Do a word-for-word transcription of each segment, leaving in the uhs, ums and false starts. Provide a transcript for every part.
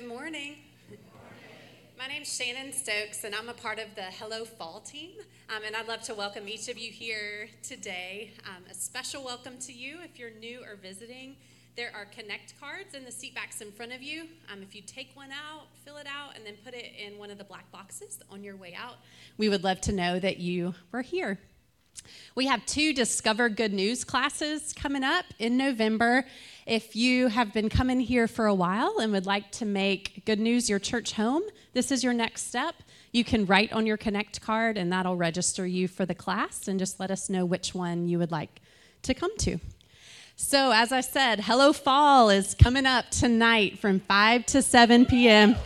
Good morning. Good morning. My name's Shannon Stokes, and I'm a part of the Hello Fall team. Um, and I'd love to welcome each of you here today. Um, a special welcome to you if you're new or visiting. There are Connect cards in the seat backs in front of you. Um, if you take one out, fill it out, and then put it in one of the black boxes on your way out, we would love to know that you were here. We have two Discover Good News classes coming up in November. If you have been coming here for a while and would like to make Good News your church home, this is your next step. You can write on your Connect card, and that'll register you for the class, and just let us know which one you would like to come to. So, as I said, Hello Fall is coming up tonight from five to seven p.m.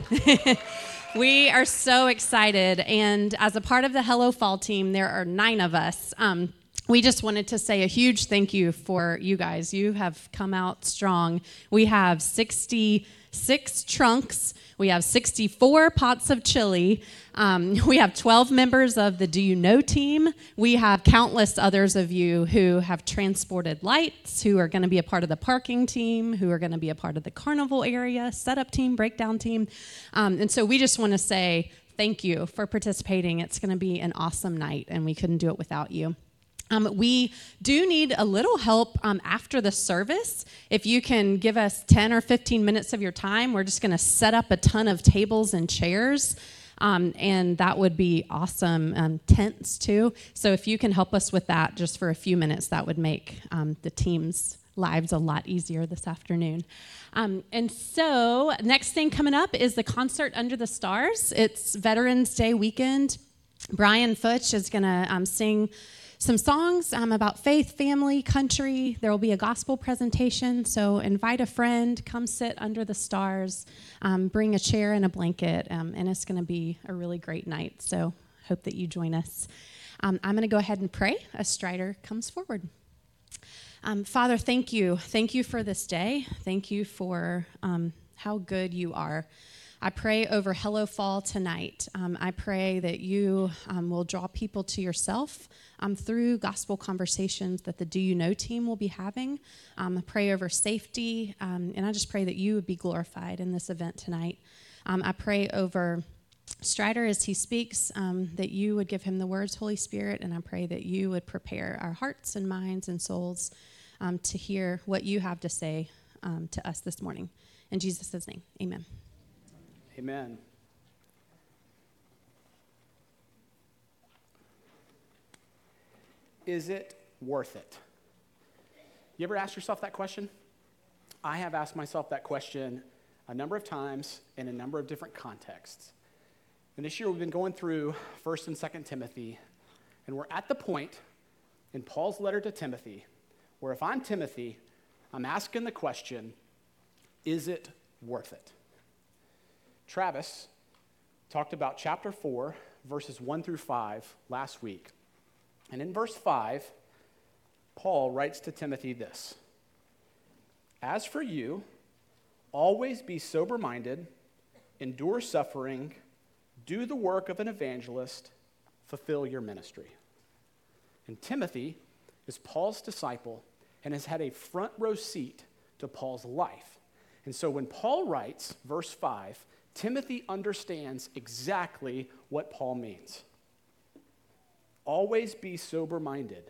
We are so excited, and as a part of the Hello Fall team, there are nine of us. Um, we just wanted to say a huge thank you for you guys. You have come out strong. We have sixty-six trunks. We have sixty-four pots of chili. Um, we have twelve members of the Do You Know team. We have countless others of you who have transported lights, who are going to be a part of the parking team, who are going to be a part of the carnival area, setup team, breakdown team. Um, and so we just want to say thank you for participating. It's going to be an awesome night, and we couldn't do it without you. Um, we do need a little help um, after the service. If you can give us ten or fifteen minutes of your time, we're just going to set up a ton of tables and chairs, um, and that would be awesome. Um, tents, too. So if you can help us with that just for a few minutes, that would make um, the team's lives a lot easier this afternoon. Um, and so next thing coming up is the concert Under the Stars. It's Veterans Day weekend. Brian Futch is going to um, sing some songs um, about faith, family, country. There will be a gospel presentation, so invite a friend, come sit under the stars, um, bring a chair and a blanket, um, and it's going to be a really great night, so hope that you join us. Um, I'm going to go ahead and pray as Strider comes forward. Um, Father, thank you. Thank you for this day. Thank you for um, how good you are. I pray over Hello Fall tonight. Um, I pray that you um, will draw people to yourself um, through gospel conversations that the Do You Know team will be having. Um, I pray over safety, um, and I just pray that you would be glorified in this event tonight. Um, I pray over Strider as he speaks, um, that you would give him the words, Holy Spirit, and I pray that you would prepare our hearts and minds and souls um, to hear what you have to say um, to us this morning. In Jesus' name, amen. Amen. Is it worth it? You ever ask yourself that question? I have asked myself that question a number of times in a number of different contexts. And this year we've been going through First and Second Timothy, and we're at the point in Paul's letter to Timothy where if I'm Timothy, I'm asking the question, is it worth it? Travis talked about chapter four, verses one through five last week. And in verse five, Paul writes to Timothy this: "As for you, always be sober-minded, endure suffering, do the work of an evangelist, fulfill your ministry." And Timothy is Paul's disciple and has had a front row seat to Paul's life. And so when Paul writes verse five, Timothy understands exactly what Paul means. Always be sober-minded.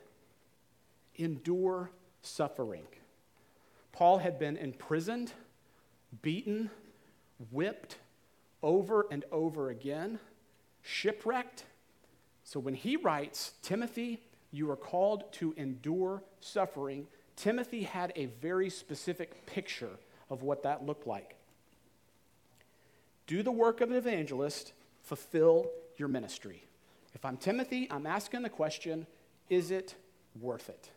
Endure suffering. Paul had been imprisoned, beaten, whipped over and over again, shipwrecked. So when he writes, Timothy, you are called to endure suffering, Timothy had a very specific picture of what that looked like. Do the work of an evangelist, fulfill your ministry. If I'm Timothy, I'm asking the question, is it worth it?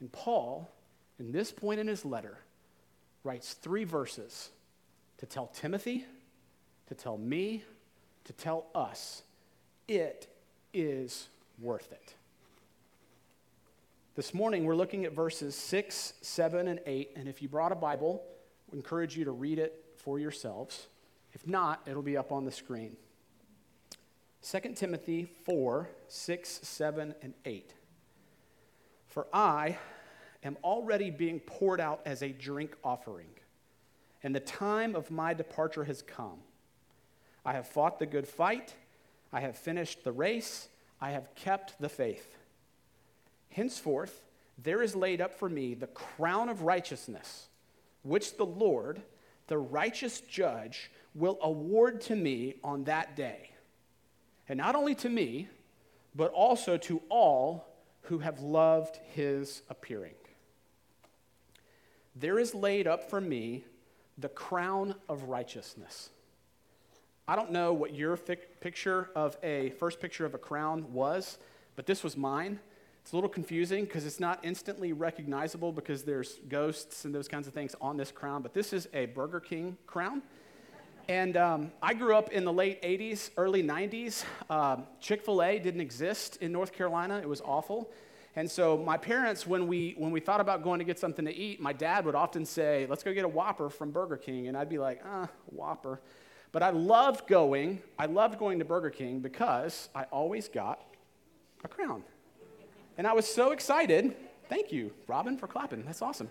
And Paul, in this point in his letter, writes three verses to tell Timothy, to tell me, to tell us, it is worth it. This morning, we're looking at verses six, seven, and eight, and if you brought a Bible, I encourage you to read it for yourselves. If not, it'll be up on the screen. Second Timothy four, six, seven, and eight. "For I am already being poured out as a drink offering, and the time of my departure has come. I have fought the good fight. I have finished the race. I have kept the faith. Henceforth, there is laid up for me the crown of righteousness, which the Lord, the righteous judge, will award to me on that day. And not only to me, but also to all who have loved his appearing. There is laid up for me the crown of righteousness. I don't know what your picture of a first picture of a crown was, but this was mine. It's a little confusing because it's not instantly recognizable because there's ghosts and those kinds of things on this crown, but this is a Burger King crown. And um, I grew up in the late eighties, early nineties. Um, Chick-fil-A didn't exist in North Carolina. It was awful. And so my parents, when we when we thought about going to get something to eat, my dad would often say, let's go get a Whopper from Burger King. And I'd be like, ah, Whopper. But I loved going. I loved going to Burger King because I always got a crown. And I was so excited. Thank you, Robin, for clapping. That's awesome.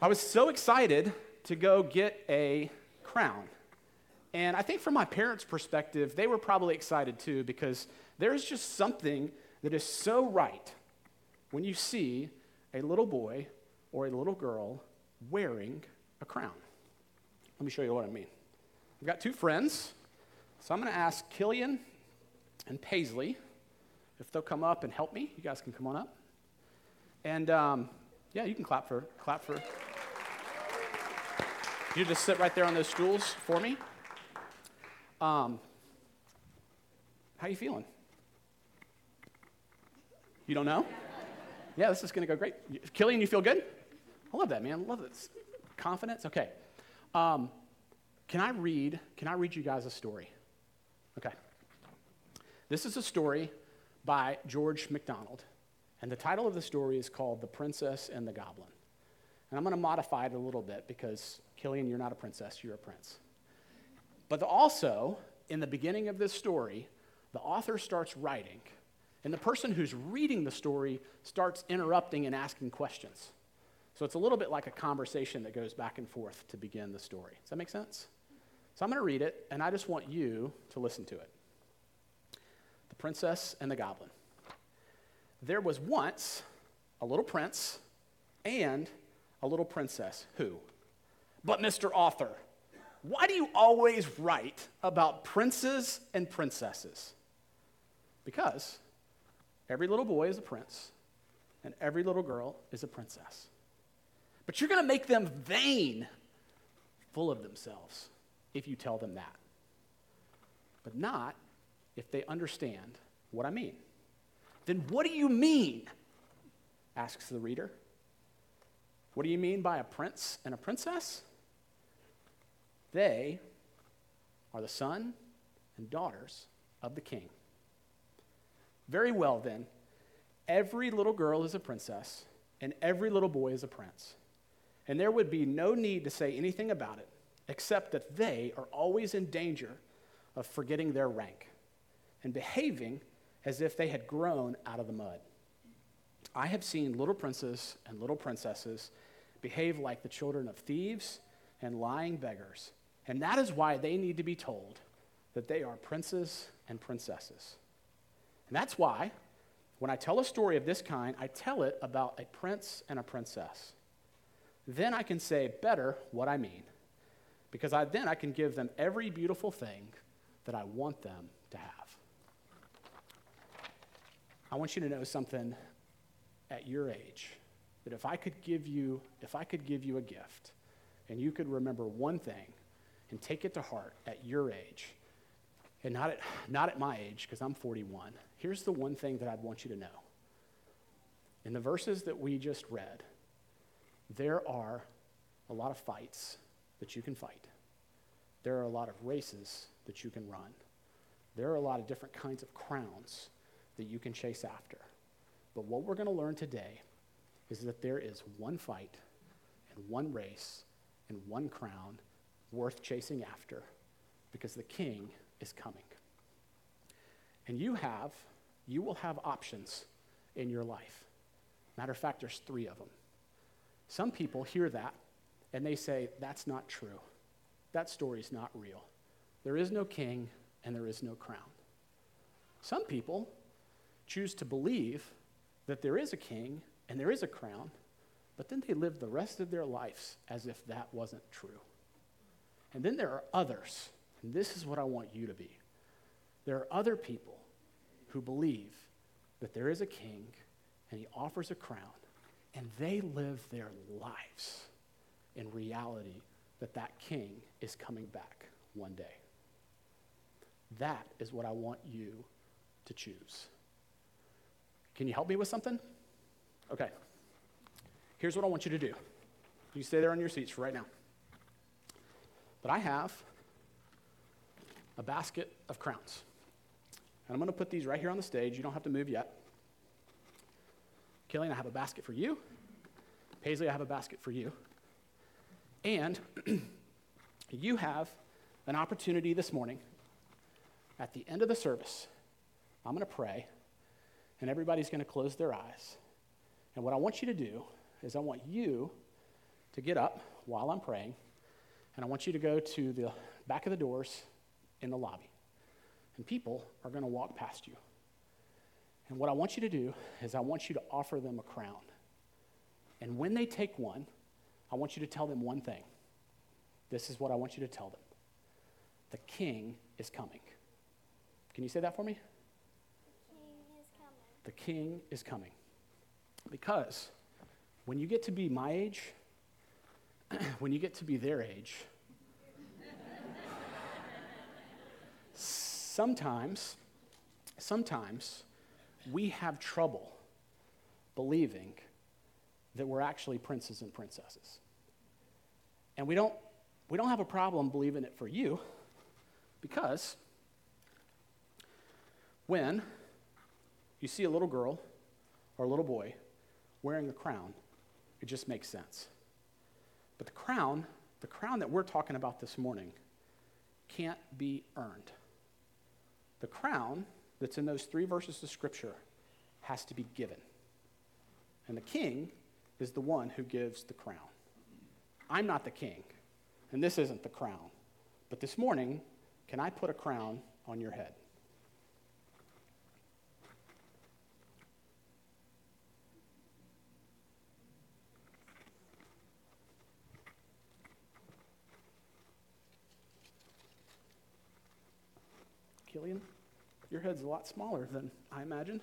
I was so excited to go get a crown. And I think from my parents' perspective, they were probably excited too, because there's just something that is so right when you see a little boy or a little girl wearing a crown. Let me show you what I mean. I've got two friends, so I'm going to ask Killian and Paisley if they'll come up and help me. You guys can come on up. And um, yeah, you can clap for, clap for. You just sit right there on those stools for me. Um, how you feeling? You don't know? Yeah, this is going to go great. Killian, you feel good? I love that, man. I love this confidence. Okay. Um, can I read? Can I read you guys a story? Okay. This is a story by George MacDonald, and the title of the story is called "The Princess and the Goblin." And I'm going to modify it a little bit because Killian, you're not a princess; you're a prince. But also, in the beginning of this story, the author starts writing, and the person who's reading the story starts interrupting and asking questions. So it's a little bit like a conversation that goes back and forth to begin the story. Does that make sense? So I'm going to read it, and I just want you to listen to it. The Princess and the Goblin. There was once a little prince and a little princess who, but Mister Author, why do you always write about princes and princesses? Because every little boy is a prince, and every little girl is a princess. But you're going to make them vain, full of themselves, if you tell them that. But not if they understand what I mean. Then what do you mean? Asks the reader. What do you mean by a prince and a princess? They are the son and daughters of the king. Very well, then. Every little girl is a princess, and every little boy is a prince. And there would be no need to say anything about it, except that they are always in danger of forgetting their rank and behaving as if they had grown out of the mud. I have seen little princes and little princesses behave like the children of thieves and lying beggars. And that is why they need to be told that they are princes and princesses. And that's why, when I tell a story of this kind, I tell it about a prince and a princess. Then I can say better what I mean, because I, then I can give them every beautiful thing that I want them to have. I want you to know something at your age, that if I could give you, if I could give you a gift, and you could remember one thing and take it to heart at your age, and not at, not at my age, because I'm forty-one, here's the one thing that I'd want you to know. In the verses that we just read, there are a lot of fights that you can fight. There are a lot of races that you can run. There are a lot of different kinds of crowns that you can chase after. But what we're going to learn today is that there is one fight and one race and one crown worth chasing after, because the king is coming. And you have, you will have options in your life. Matter of fact, there's three of them. Some people hear that and they say, that's not true. That story's not real. There is no king and there is no crown. Some people choose to believe that there is a king and there is a crown, but then they live the rest of their lives as if that wasn't true. And then there are others, and this is what I want you to be. There are other people who believe that there is a king and he offers a crown, and they live their lives in reality that that king is coming back one day. That is what I want you to choose. Can you help me with something? Okay. Here's what I want you to do. You stay there on your seats for right now. But I have a basket of crowns. And I'm going to put these right here on the stage. You don't have to move yet. Killian, I have a basket for you. Paisley, I have a basket for you. And you have an opportunity this morning. At the end of the service, I'm going to pray, and everybody's going to close their eyes. And what I want you to do is I want you to get up while I'm praying, and I want you to go to the back of the doors in the lobby. And people are going to walk past you. And what I want you to do is I want you to offer them a crown. And when they take one, I want you to tell them one thing. This is what I want you to tell them. The king is coming. Can you say that for me? The king is coming. The king is coming. Because when you get to be my age, when you get to be their age, sometimes, sometimes we have trouble believing that we're actually princes and princesses. And we don't, we don't have a problem believing it for you, because when you see a little girl or a little boy wearing a crown, it just makes sense. But the crown, the crown that we're talking about this morning, can't be earned. The crown that's in those three verses of Scripture has to be given. And the king is the one who gives the crown. I'm not the king, and this isn't the crown. But this morning, can I put a crown on your head? Killian, your head's a lot smaller than I imagined.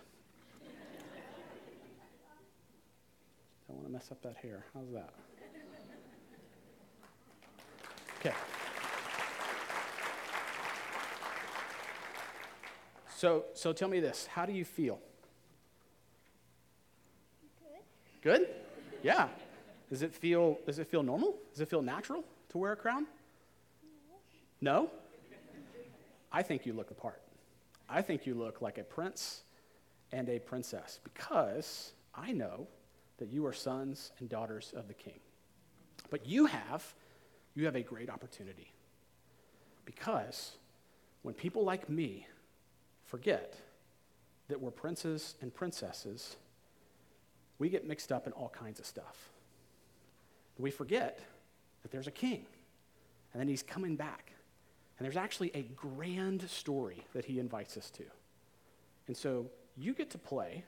Don't want to mess up that hair. How's that? Okay. So, so tell me this. How do you feel? Good. Good? Yeah. Does it feel? Does it feel normal? Does it feel natural to wear a crown? No. No? I think you look the part. I think you look like a prince and a princess, because I know that you are sons and daughters of the king. But you have, you have a great opportunity, because when people like me forget that we're princes and princesses, we get mixed up in all kinds of stuff. We forget that there's a king and then he's coming back. And there's actually a grand story that he invites us to. And so you get to play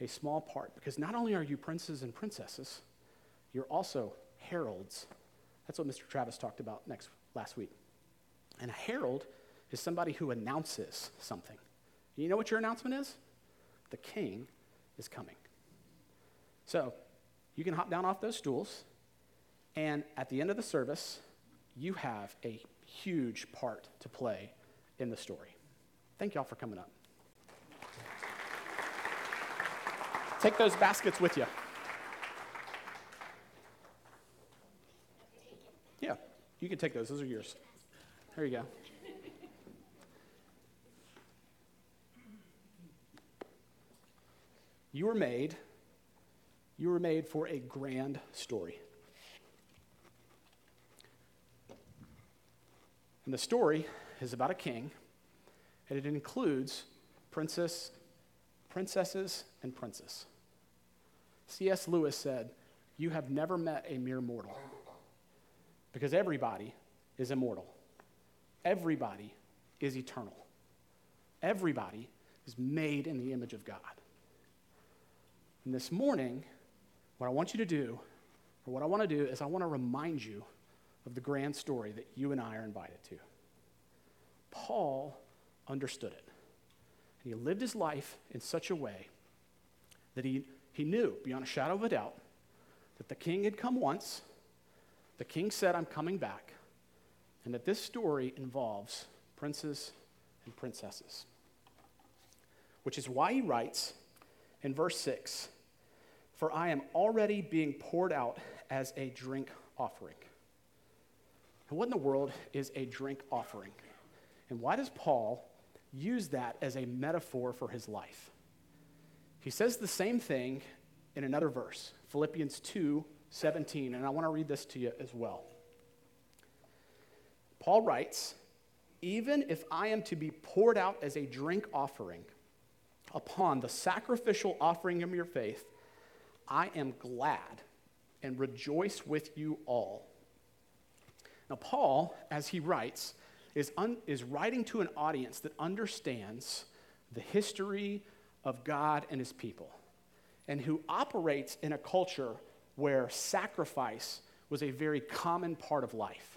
a small part, because not only are you princes and princesses, you're also heralds. That's what Mister Travis talked about next last week. And a herald is somebody who announces something. And you know what your announcement is? The king is coming. So you can hop down off those stools, and at the end of the service, you have a huge part to play in the story. Thank y'all for coming up. Take those baskets with you. Yeah, you can take those. Those are yours. There you go. You were made, you were made for a grand story. And the story is about a king, and it includes princess, princesses and princes. C S Lewis said, "You have never met a mere mortal because everybody is immortal. Everybody is eternal. Everybody is made in the image of God. And this morning, what I want you to do, or what I want to do, is I want to remind you of the grand story that you and I are invited to. Paul understood it. And he lived his life in such a way that he, he knew, beyond a shadow of a doubt, that the king had come once, the king said, I'm coming back, and that this story involves princes and princesses. Which is why he writes in verse six, for I am already being poured out as a drink offering. And what in the world is a drink offering? And why does Paul use that as a metaphor for his life? He says the same thing in another verse, Philippians two seventeen, and I want to read this to you as well. Paul writes, even if I am to be poured out as a drink offering upon the sacrificial offering of your faith, I am glad and rejoice with you all. Now, Paul, as he writes, is un- is writing to an audience that understands the history of God and his people, and who operates in a culture where sacrifice was a very common part of life.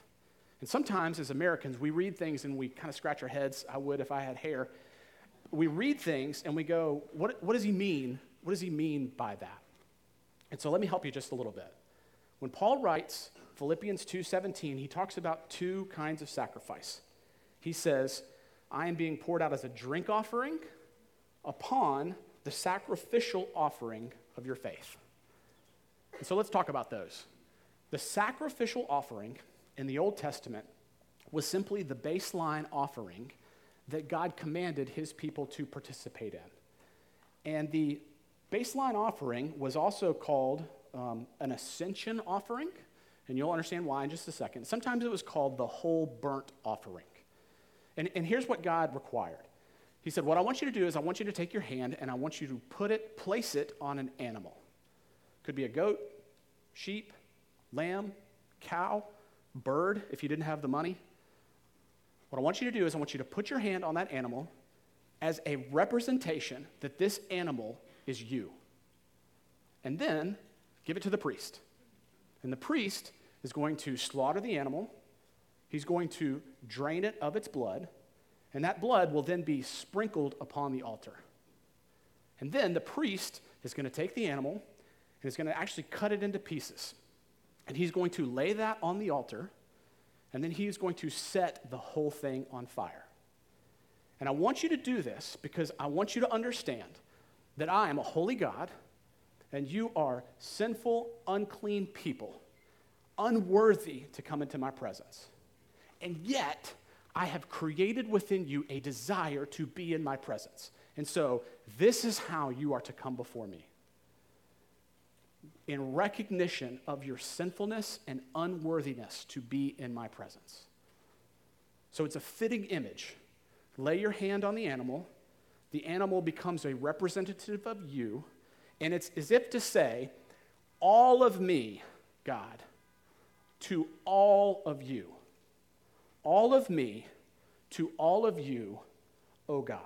And sometimes as Americans, we read things and we kind of scratch our heads. I would if I had hair. We read things and we go, what, what does he mean? What does he mean by that? And so let me help you just a little bit. When Paul writes Philippians two seventeen, he talks about two kinds of sacrifice. He says, I am being poured out as a drink offering upon the sacrificial offering of your faith. And so let's talk about those. The sacrificial offering in the Old Testament was simply the baseline offering that God commanded his people to participate in. And the baseline offering was also called um, an ascension offering, and you'll understand why in just a second. Sometimes it was called the whole burnt offering. And, and here's what God required. He said, what I want you to do is I want you to take your hand and I want you to put it, place it on an animal. Could be a goat, sheep, lamb, cow, bird, if you didn't have the money. What I want you to do is I want you to put your hand on that animal as a representation that this animal is you. And then give it to the priest. And the priest is going to slaughter the animal. He's going to drain it of its blood. And that blood will then be sprinkled upon the altar. And then the priest is going to take the animal and is going to actually cut it into pieces. And he's going to lay that on the altar, and then he is going to set the whole thing on fire. And I want you to do this because I want you to understand that I am a holy God, and you are sinful, unclean people, unworthy to come into my presence. And yet, I have created within you a desire to be in my presence. And so this is how you are to come before me. In recognition of your sinfulness and unworthiness to be in my presence. So it's a fitting image. Lay your hand on the animal. The animal becomes a representative of you. And it's as if to say, all of me, God, to all of you. All of me to all of you, O God.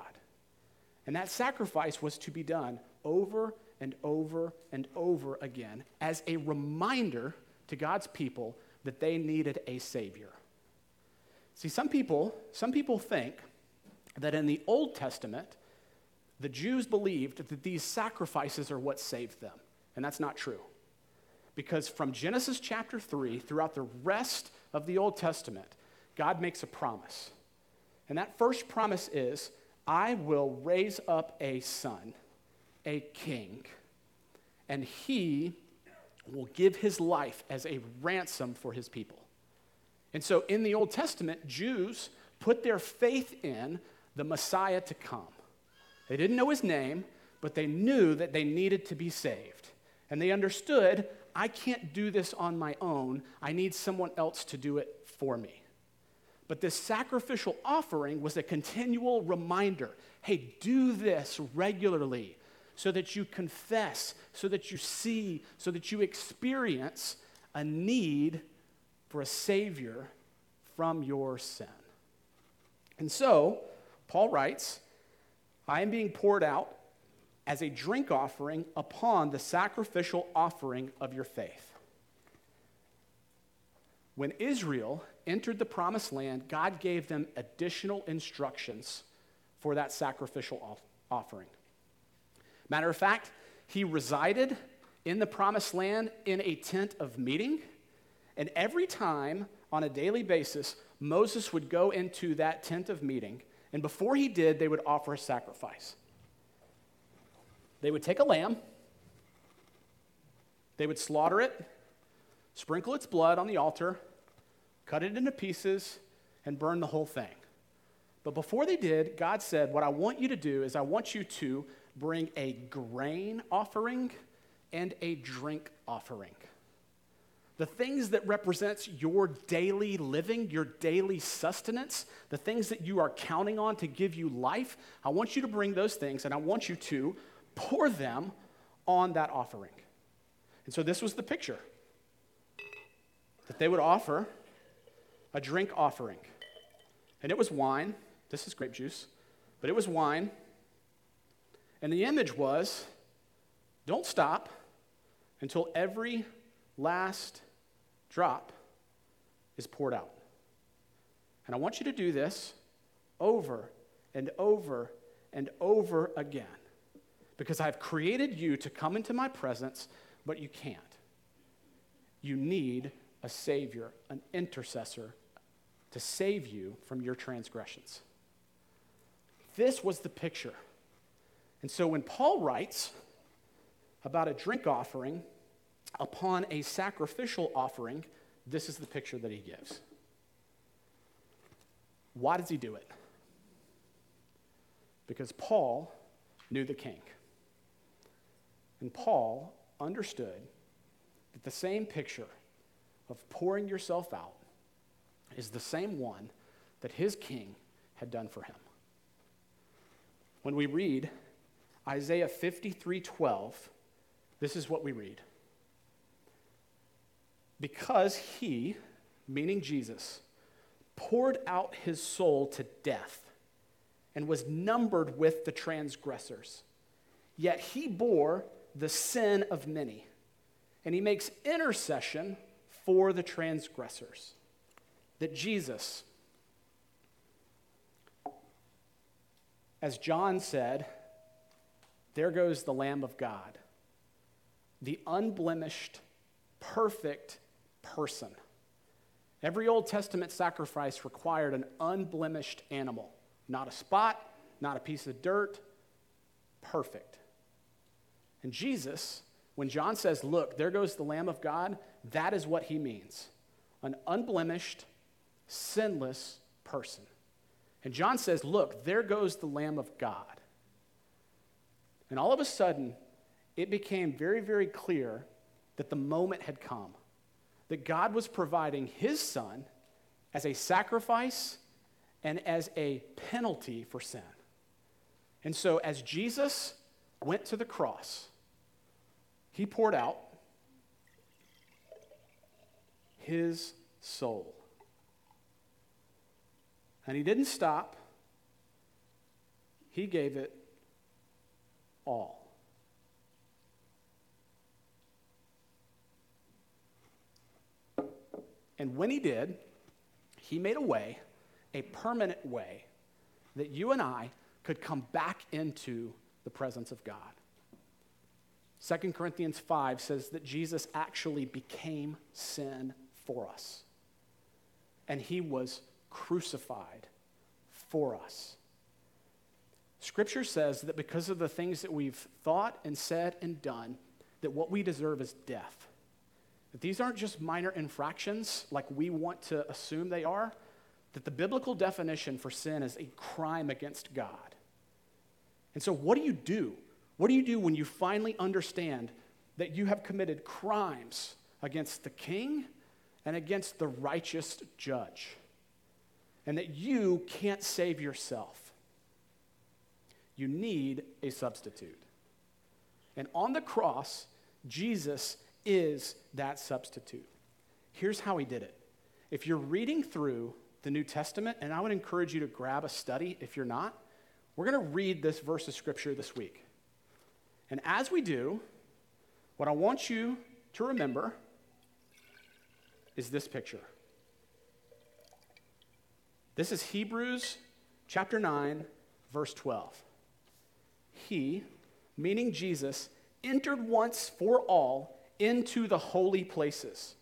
And that sacrifice was to be done over and over and over again as a reminder to God's people that they needed a Savior. See, some people, some people think that in the Old Testament, the Jews believed that these sacrifices are what saved them. And that's not true. Because from Genesis chapter three, throughout the rest of the Old Testament, God makes a promise. And that first promise is, I will raise up a son, a king, and he will give his life as a ransom for his people. And so in the Old Testament, Jews put their faith in the Messiah to come. They didn't know his name, but they knew that they needed to be saved. And they understood, I can't do this on my own. I need someone else to do it for me. But this sacrificial offering was a continual reminder. Hey, do this regularly so that you confess, so that you see, so that you experience a need for a savior from your sin. And so, Paul writes, I am being poured out as a drink offering upon the sacrificial offering of your faith. When Israel entered the promised land, God gave them additional instructions for that sacrificial off- offering. Matter of fact, he resided in the promised land in a tent of meeting, and every time on a daily basis, Moses would go into that tent of meeting, and before he did, they would offer a sacrifice. They would take a lamb, they would slaughter it, sprinkle its blood on the altar, cut it into pieces, and burn the whole thing. But before they did, God said, what I want you to do is I want you to bring a grain offering and a drink offering. The things that represents your daily living, your daily sustenance, the things that you are counting on to give you life, I want you to bring those things, and I want you to pour them on that offering. And so this was the picture, that they would offer a drink offering. And it was wine. This is grape juice. But it was wine. And the image was, don't stop until every last drop is poured out. And I want you to do this over and over and over again, because I've created you to come into my presence, but you can't. You need a savior, an intercessor, to save you from your transgressions. This was the picture. And so when Paul writes about a drink offering upon a sacrificial offering, this is the picture that he gives. Why does he do it? Because Paul knew the king. And Paul understood that the same picture of pouring yourself out is the same one that his king had done for him. When we read Isaiah fifty-three twelve, this is what we read. Because he, meaning Jesus, poured out his soul to death and was numbered with the transgressors, yet he bore the sin of many, and he makes intercession for the transgressors. That Jesus, as John said, there goes the Lamb of God, the unblemished, perfect person. Every Old Testament sacrifice required an unblemished animal, not a spot, not a piece of dirt, perfect. And Jesus, when John says, look, there goes the Lamb of God, that is what he means, an unblemished, sinless person. And John says, look, there goes the Lamb of God. And all of a sudden, it became very, very clear that the moment had come, that God was providing his son as a sacrifice and as a penalty for sin. And so as Jesus went to the cross, he poured out his soul. And he didn't stop. He gave it all. And when he did, he made a way, a permanent way, that you and I could come back into the presence of God. Second Corinthians five says that Jesus actually became sin for us. And he was crucified for us. Scripture says that because of the things that we've thought and said and done, that what we deserve is death. That these aren't just minor infractions like we want to assume they are, that the biblical definition for sin is a crime against God. And so what do you do? What do you do when you finally understand that you have committed crimes against the king and against the righteous judge? And that you can't save yourself. You need a substitute. And on the cross, Jesus is that substitute. Here's how he did it. if you're reading through the New Testament, and I would encourage you to grab a study if you're not, we're going to read this verse of Scripture this week. And as we do, what I want you to remember is this picture. This is Hebrews chapter nine, verse twelve. He, meaning Jesus, entered once for all into the holy places,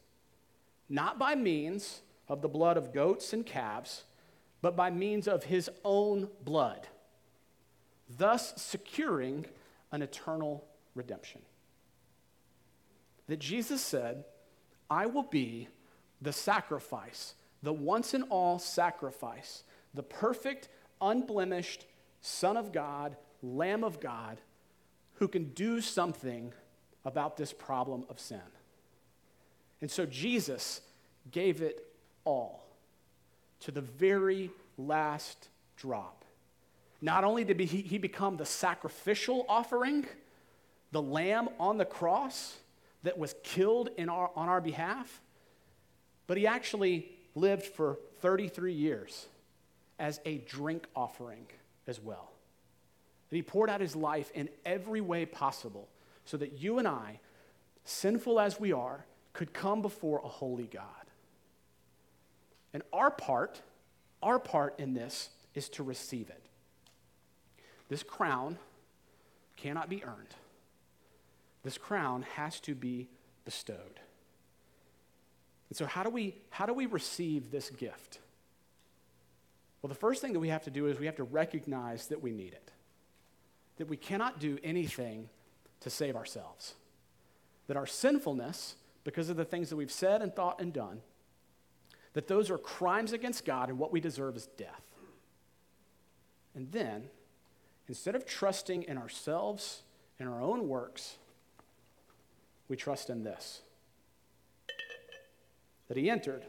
not by means of the blood of goats and calves, but by means of his own blood, thus securing an eternal redemption. That Jesus said, I will be the sacrifice, the once and all sacrifice, the perfect, unblemished Son of God, Lamb of God, who can do something about this problem of sin. And so Jesus gave it all to the very last drop. Not only did he become the sacrificial offering, the lamb on the cross that was killed in our, on our behalf, but he actually lived for thirty-three years as a drink offering as well. That he poured out his life in every way possible so that you and I, sinful as we are, could come before a holy God. And our part, our part in this is to receive it. This crown cannot be earned. This crown has to be bestowed. And so how do we, how do we receive this gift? Well, the first thing that we have to do is we have to recognize that we need it. That we cannot do anything to save ourselves. That our sinfulness, because of the things that we've said and thought and done, that those are crimes against God, and what we deserve is death. And then, instead of trusting in ourselves and our own works, we trust in this. That he entered,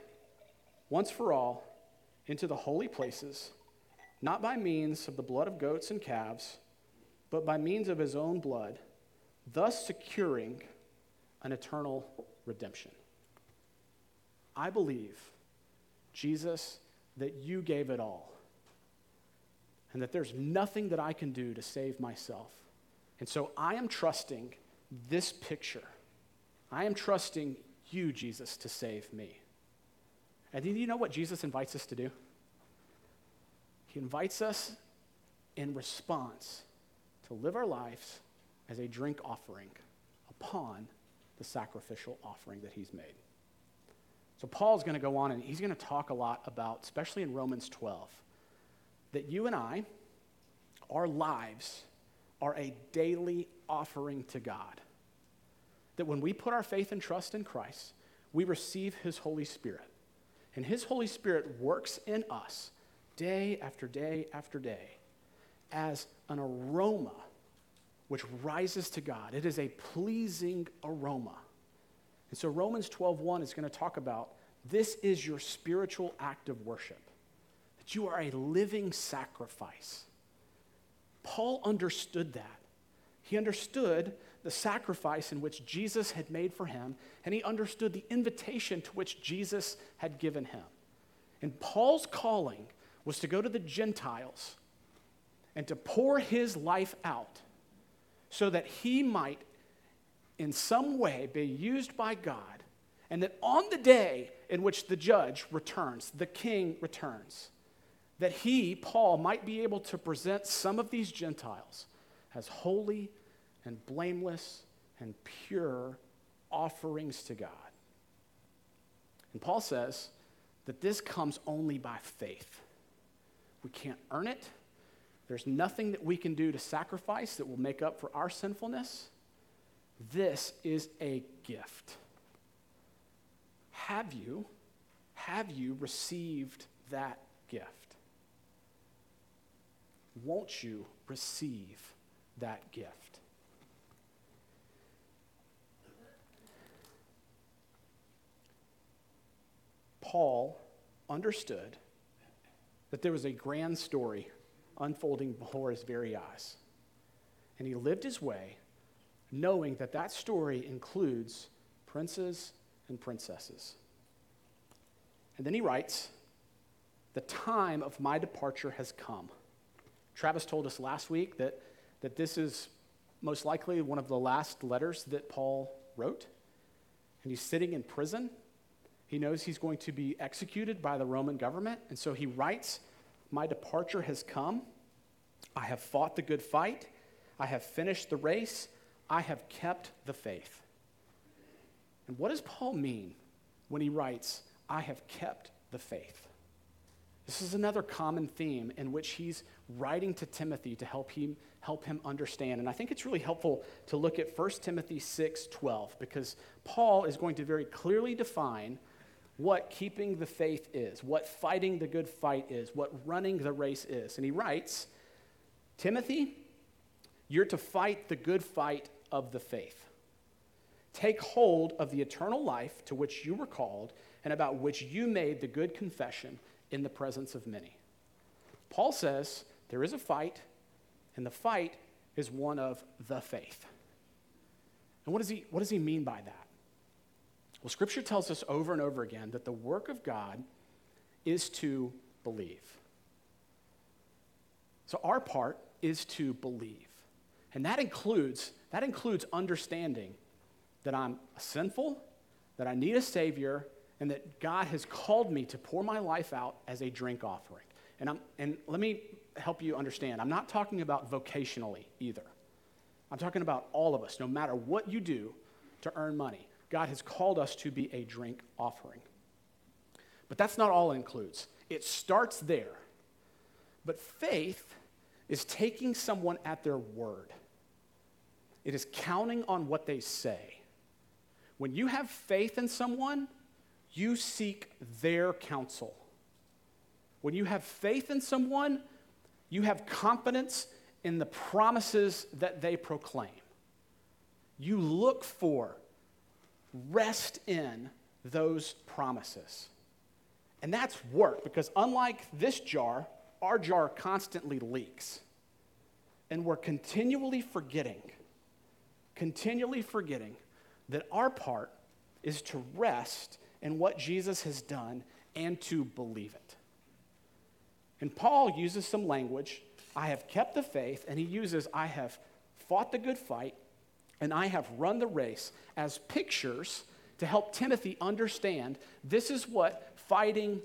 once for all, into the holy places, not by means of the blood of goats and calves, but by means of his own blood, thus securing an eternal redemption. I believe, Jesus, that you gave it all, and that there's nothing that I can do to save myself. And so I am trusting this picture. I am trusting you, Jesus, to save me. And do you know what Jesus invites us to do? He invites us in response to live our lives as a drink offering upon the sacrificial offering that he's made. So Paul's going to go on, and he's going to talk a lot about, especially in Romans twelve, that you and I, our lives are a daily offering to God. That when we put our faith and trust in Christ, we receive his Holy Spirit. And his Holy Spirit works in us day after day after day as an aroma which rises to God. It is a pleasing aroma. And so Romans twelve one is going to talk about this is your spiritual act of worship, that you are a living sacrifice. Paul understood that. He understood the sacrifice in which Jesus had made for him, and he understood the invitation to which Jesus had given him. And Paul's calling was to go to the Gentiles and to pour his life out so that he might in some way be used by God, and that on the day in which the judge returns, the king returns, that he, Paul, might be able to present some of these Gentiles as holy and blameless and pure offerings to God. And Paul says that this comes only by faith. We can't earn it. There's nothing that we can do to sacrifice that will make up for our sinfulness. This is a gift. Have you, have you received that gift? Won't you receive that gift? Paul understood that there was a grand story unfolding before his very eyes. And he lived his way knowing that that story includes princes and princesses. And then he writes, "The time of my departure has come." Travis told us last week that, that this is most likely one of the last letters that Paul wrote. And he's sitting in prison. He knows he's going to be executed by the Roman government. And so he writes, "My departure has come. I have fought the good fight. I have finished the race. I have kept the faith." And what does Paul mean when he writes, "I have kept the faith"? This is another common theme in which he's writing to Timothy to help him help him understand. And I think it's really helpful to look at First Timothy six twelve, because Paul is going to very clearly define what keeping the faith is, what fighting the good fight is, what running the race is. And he writes, "Timothy, you're to fight the good fight of the faith. Take hold of the eternal life to which you were called and about which you made the good confession in the presence of many." Paul says there is a fight, and the fight is one of the faith. And what does he, what does he mean by that? Well, Scripture tells us over and over again that the work of God is to believe. So our part is to believe. And that includes, that includes understanding that I'm sinful, that I need a Savior, and that God has called me to pour my life out as a drink offering. And I'm, and let me help you understand, I'm not talking about vocationally either. I'm talking about all of us, no matter what you do to earn money. God has called us to be a drink offering. But that's not all it includes. It starts there. But faith is taking someone at their word. It is counting on what they say. When you have faith in someone, you seek their counsel. When you have faith in someone, you have confidence in the promises that they proclaim. You look for, rest in those promises. And that's work, because unlike this jar, our jar constantly leaks. And we're continually forgetting, continually forgetting that our part is to rest and what Jesus has done, and to believe it. And Paul uses some language, "I have kept the faith," and he uses, "I have fought the good fight, and I have run the race," as pictures to help Timothy understand this is what fighting,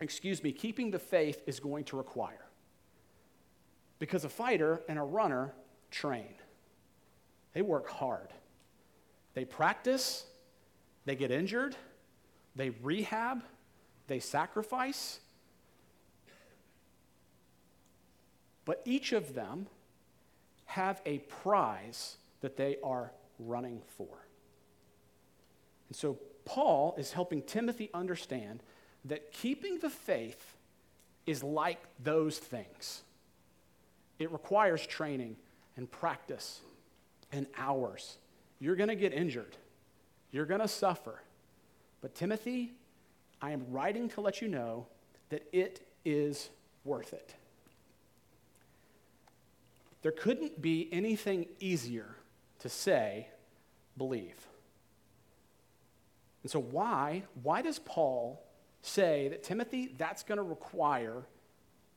excuse me, keeping the faith is going to require. Because a fighter and a runner train. They work hard. They practice, they get injured, they rehab, they sacrifice. But each of them have a prize that they are running for. And so Paul is helping Timothy understand that keeping the faith is like those things. It requires training and practice and hours. You're going to get injured. You're going to suffer. But Timothy, I am writing to let you know that it is worth it. There couldn't be anything easier to say, believe. And so why, why does Paul say that, Timothy, that's going to require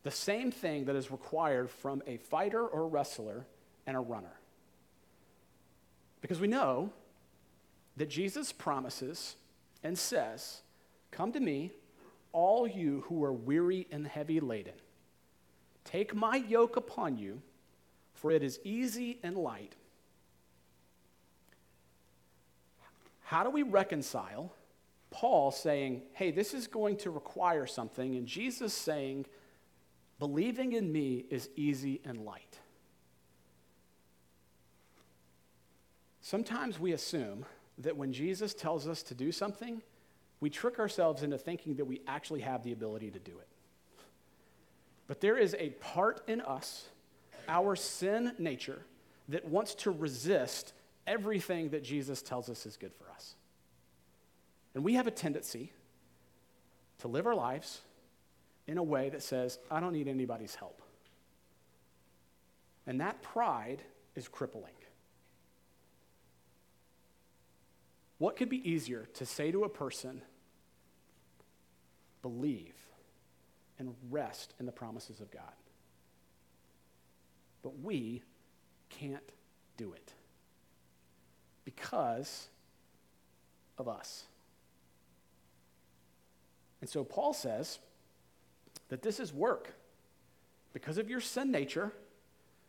the same thing that is required from a fighter or a wrestler and a runner? Because we know that Jesus promises and says, "Come to me, all you who are weary and heavy laden. Take my yoke upon you, for it is easy and light." How do we reconcile Paul saying, hey, this is going to require something, and Jesus saying, believing in me is easy and light? Sometimes we assume that when Jesus tells us to do something, we trick ourselves into thinking that we actually have the ability to do it. But there is a part in us, our sin nature, that wants to resist everything that Jesus tells us is good for us. And we have a tendency to live our lives in a way that says, I don't need anybody's help. And that pride is crippling. What could be easier to say to a person believe and rest in the promises of God. But we can't do it because of us. And so Paul says that this is work. Because of your sin nature,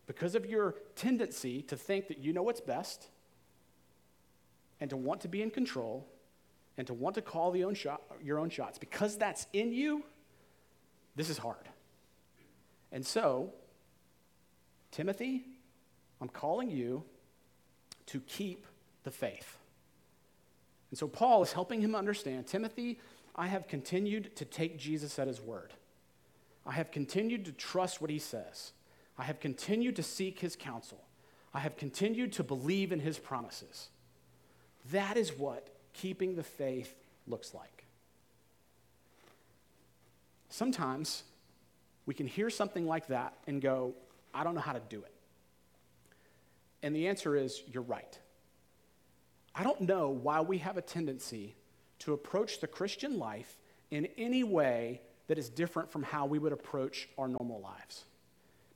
because of your tendency to think that you know what's best and to want to be in control and to want to call the own shot, your own shots, because that's in you, this is hard. And so, Timothy, I'm calling you to keep the faith. And so Paul is helping him understand, Timothy, I have continued to take Jesus at his word. I have continued to trust what he says. I have continued to seek his counsel. I have continued to believe in his promises. That is what keeping the faith looks like. Sometimes we can hear something like that and go, I don't know how to do it. And the answer is, you're right. I don't know why we have a tendency to approach the Christian life in any way that is different from how we would approach our normal lives.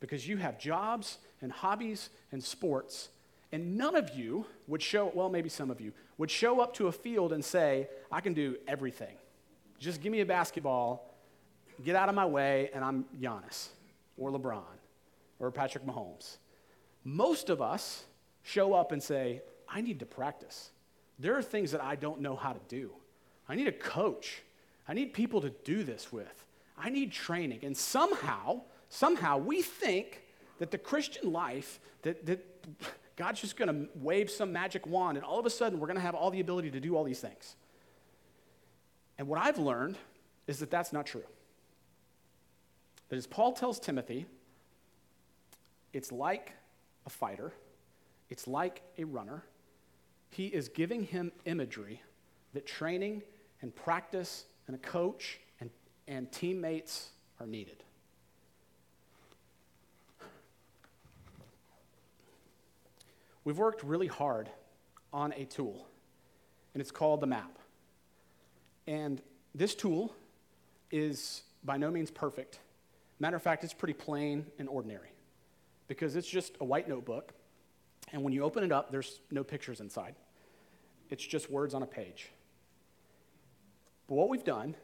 Because you have jobs and hobbies and sports, and none of you would show, well, maybe some of you, would show up to a field and say, I can do everything. Just give me a basketball, get out of my way, and I'm Giannis or LeBron or Patrick Mahomes. Most of us show up and say, I need to practice. There are things that I don't know how to do. I need a coach. I need people to do this with. I need training. And somehow, somehow we think that the Christian life, that, that God's just going to wave some magic wand and all of a sudden we're going to have all the ability to do all these things. And what I've learned is that that's not true. That as Paul tells Timothy, it's like a fighter. It's like a runner. He is giving him imagery that training and practice and a coach and, and teammates are needed. We've worked really hard on a tool, and it's called the map. And this tool is by no means perfect. Matter of fact, it's pretty plain and ordinary because it's just a white notebook, and when you open it up, there's no pictures inside. It's just words on a page. But what we've done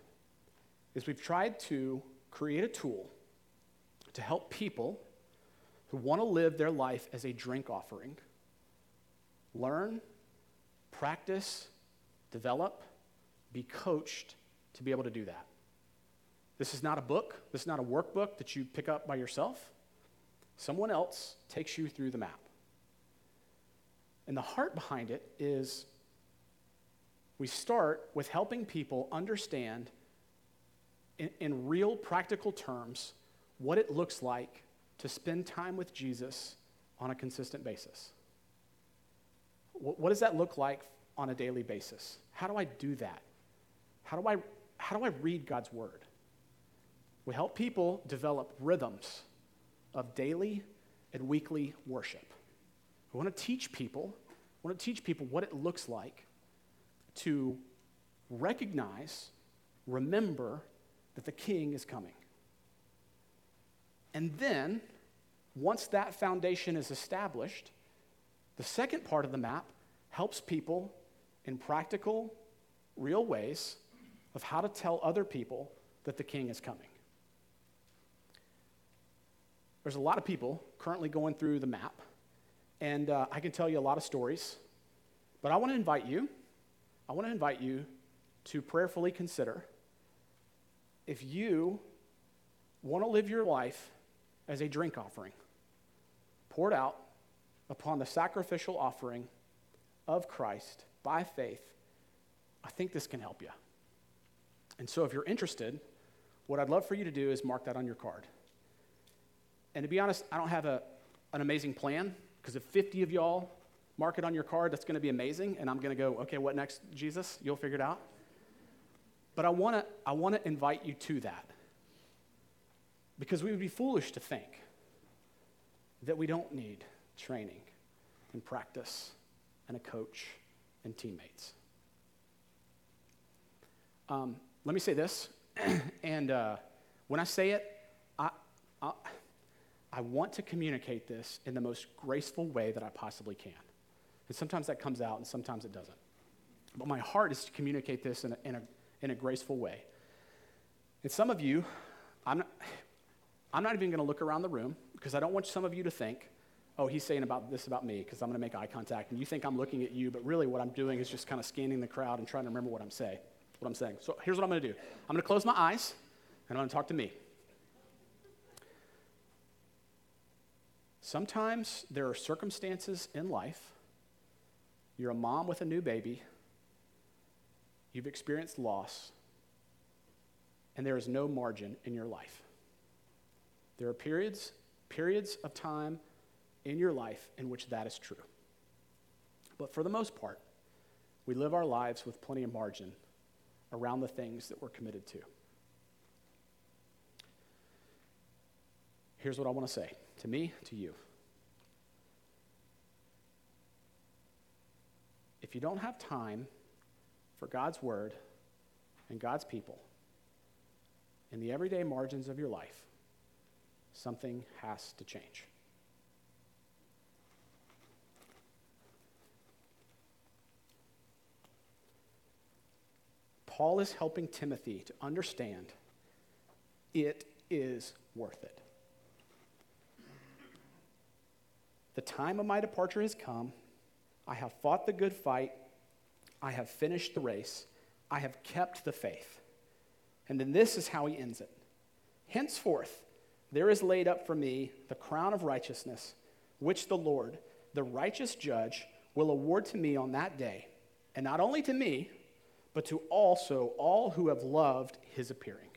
is we've tried to create a tool to help people who want to live their life as a drink offering learn, practice, develop, be coached to be able to do that. This is not a book. This is not a workbook that you pick up by yourself. Someone else takes you through the map. And the heart behind it is we start with helping people understand in, in real practical terms what it looks like to spend time with Jesus on a consistent basis. What, what does that look like on a daily basis? How do I do that? How do I, how do I read God's word? We help people develop rhythms of daily and weekly worship. We want to teach people, we want to teach people what it looks like to recognize, remember that the King is coming. And then, once that foundation is established, the second part of the map helps people in practical, real ways of how to tell other people that the King is coming. There's a lot of people currently going through the map, and uh, I can tell you a lot of stories, but I want to invite you, I want to invite you to prayerfully consider if you want to live your life as a drink offering poured out upon the sacrificial offering of Christ by faith. I think this can help you. And so if you're interested, what I'd love for you to do is mark that on your card. And to be honest, I don't have a, an amazing plan, because if fifty of y'all mark it on your card, that's going to be amazing, and I'm going to go, okay, what next, Jesus? You'll figure it out. But I want to I want to invite you to that, because we would be foolish to think that we don't need training and practice and a coach and teammates. Um, let me say this, and uh, when I say it, I, I I want to communicate this in the most graceful way that I possibly can. And sometimes that comes out, and sometimes it doesn't. But my heart is to communicate this in a, in a in a graceful way. And some of you, I'm not, I'm not even going to look around the room because I don't want some of you to think, oh, he's saying about this about me because I'm going to make eye contact, and you think I'm looking at you, but really what I'm doing is just kind of scanning the crowd and trying to remember what I'm saying. What I'm saying. So here's what I'm going to do. I'm going to close my eyes, and I'm going to talk to me. Sometimes there are circumstances in life. You're a mom with a new baby. You've experienced loss, and there is no margin in your life. There are periods, periods of time in your life in which that is true. But for the most part, we live our lives with plenty of margin around the things that we're committed to. Here's what I want to say, to me, to you. If you don't have time for God's word and God's people in the everyday margins of your life, something has to change. Paul is helping Timothy to understand it is worth it. The time of my departure has come. I have fought the good fight. I have finished the race. I have kept the faith. And then this is how he ends it. Henceforth, there is laid up for me the crown of righteousness, which the Lord, the righteous judge, will award to me on that day, and not only to me, but to also all who have loved his appearing.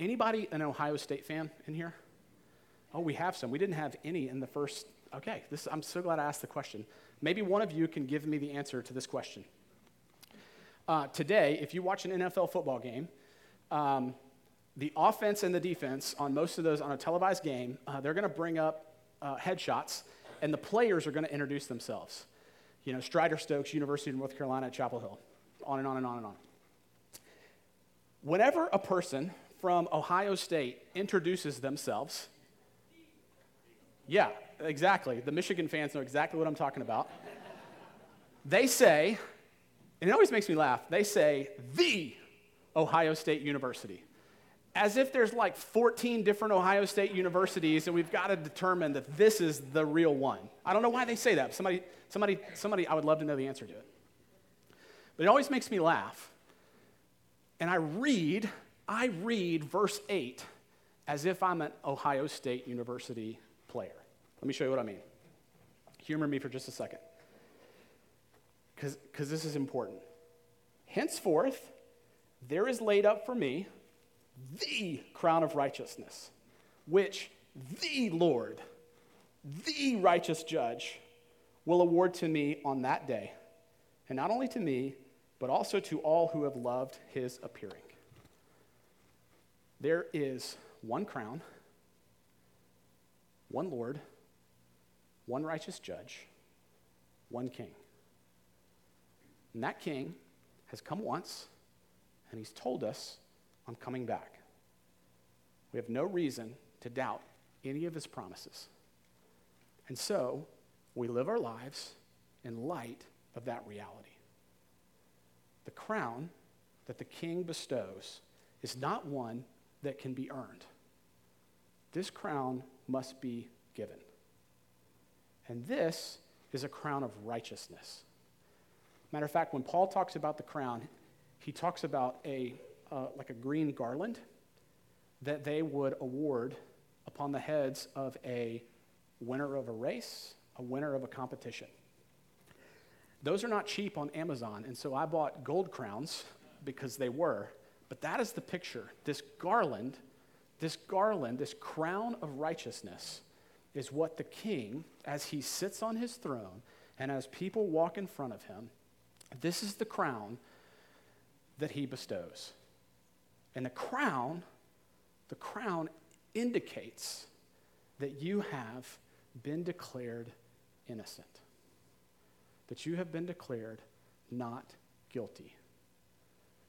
Anybody an Ohio State fan in here? Oh, we have some. We didn't have any in the first. Okay, this, I'm so glad I asked the question. Maybe one of you can give me the answer to this question. Uh, today, if you watch an N F L football game, um, the offense and the defense on most of those on a televised game, uh, they're going to bring up uh, headshots, and the players are going to introduce themselves. You know, Strider, Stokes, University of North Carolina at Chapel Hill. On and on and on and on. Whenever a person from Ohio State introduces themselves, yeah, exactly. The Michigan fans know exactly what I'm talking about. They say, and it always makes me laugh, they say, the Ohio State University. As if there's like fourteen different Ohio State universities, and we've got to determine that this is the real one. I don't know why they say that. Somebody, somebody, somebody, I would love to know the answer to it. But it always makes me laugh. And I read, I read verse eight as if I'm an Ohio State University player. Let me show you what I mean. Humor me for just a second, because because this is important. Henceforth, there is laid up for me the crown of righteousness, which the Lord, the righteous judge, will award to me on that day, and not only to me, but also to all who have loved his appearing. There is one crown, one Lord, one righteous judge, one king. And that king has come once, and he's told us, I'm coming back. We have no reason to doubt any of his promises. And so we live our lives in light of that reality. The crown that the king bestows is not one that can be earned. This crown must be given. And this is a crown of righteousness. Matter of fact, when Paul talks about the crown, he talks about a uh, like a green garland that they would award upon the heads of a winner of a race, a winner of a competition. Those are not cheap on Amazon, and so I bought gold crowns because they were. But that is the picture. This garland, this garland, this crown of righteousness is what the king, as he sits on his throne and as people walk in front of him, this is the crown that he bestows. And the crown, the crown indicates that you have been declared innocent, that you have been declared not guilty.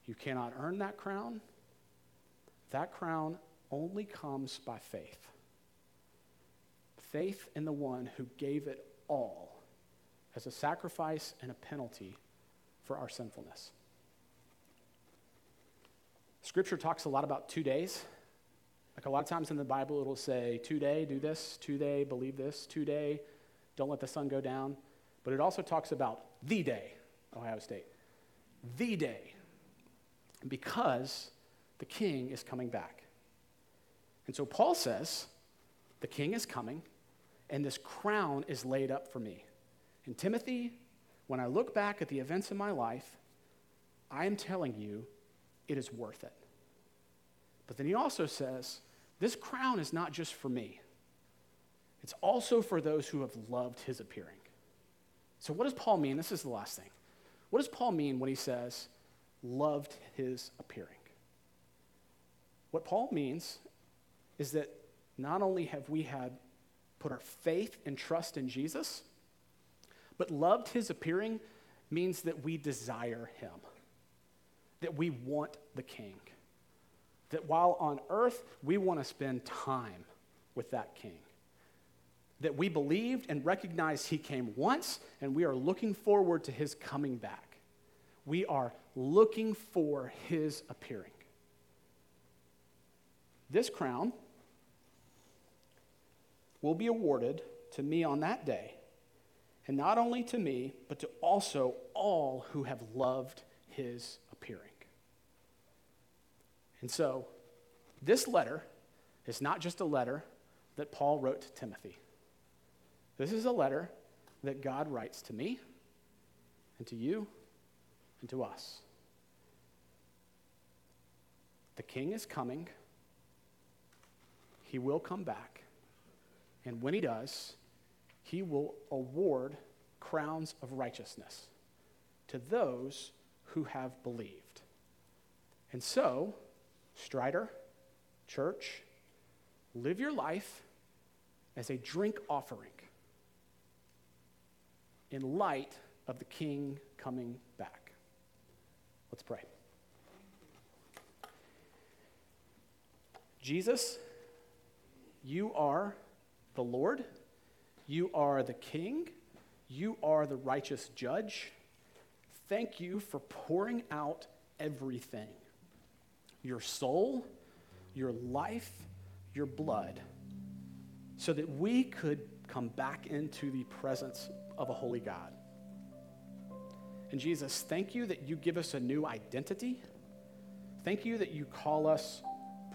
You cannot earn that crown. That crown only comes by faith. Faith in the one who gave it all as a sacrifice and a penalty for our sinfulness. Scripture talks a lot about two days. Like a lot of times in the Bible, it'll say, today, do this, today, believe this, today, don't let the sun go down. But it also talks about the day, Ohio State. The day. Because the king is coming back. And so Paul says, the king is coming, and this crown is laid up for me. And Timothy, when I look back at the events in my life, I am telling you, it is worth it. But then he also says, this crown is not just for me. It's also for those who have loved his appearing. So what does Paul mean? This is the last thing. What does Paul mean when he says, loved his appearing? What Paul means is that not only have we had put our faith and trust in Jesus, but loved his appearing means that we desire him, that we want the king. That while on earth, we want to spend time with that king. That we believed and recognized he came once, and we are looking forward to his coming back. We are looking for his appearing. This crown will be awarded to me on that day, and not only to me, but to also all who have loved his appearing. And so, this letter is not just a letter that Paul wrote to Timothy. This is a letter that God writes to me and to you and to us. The king is coming. He will come back. And when he does, he will award crowns of righteousness to those who have believed. And so, Strider, church, live your life as a drink offering in light of the King coming back. Let's pray. Jesus, you are the Lord. You are the King. You are the righteous judge. Thank you for pouring out everything. Your soul, your life, your blood, so that we could come back into the presence of a holy God. And Jesus, thank you that you give us a new identity. Thank you that you call us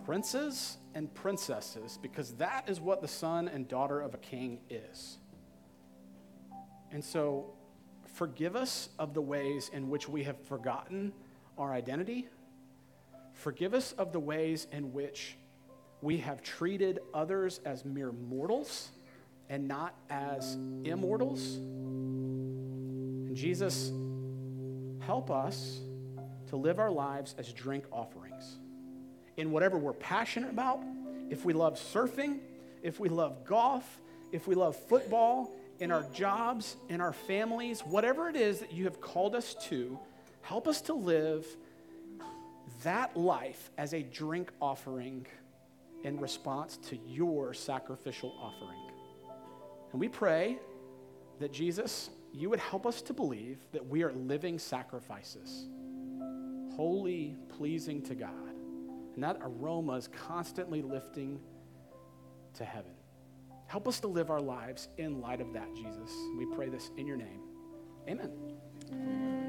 princes and princesses, because that is what the son and daughter of a king is. And so forgive us of the ways in which we have forgotten our identity. Forgive us of the ways in which we have treated others as mere mortals and not as immortals. And Jesus, help us to live our lives as drink offerings. In whatever we're passionate about, if we love surfing, if we love golf, if we love football, in our jobs, in our families, whatever it is that you have called us to, help us to live that life as a drink offering in response to your sacrificial offering. And we pray that, Jesus, you would help us to believe that we are living sacrifices, holy, pleasing to God. And that aroma is constantly lifting to heaven. Help us to live our lives in light of that, Jesus. We pray this in your name. Amen. Amen.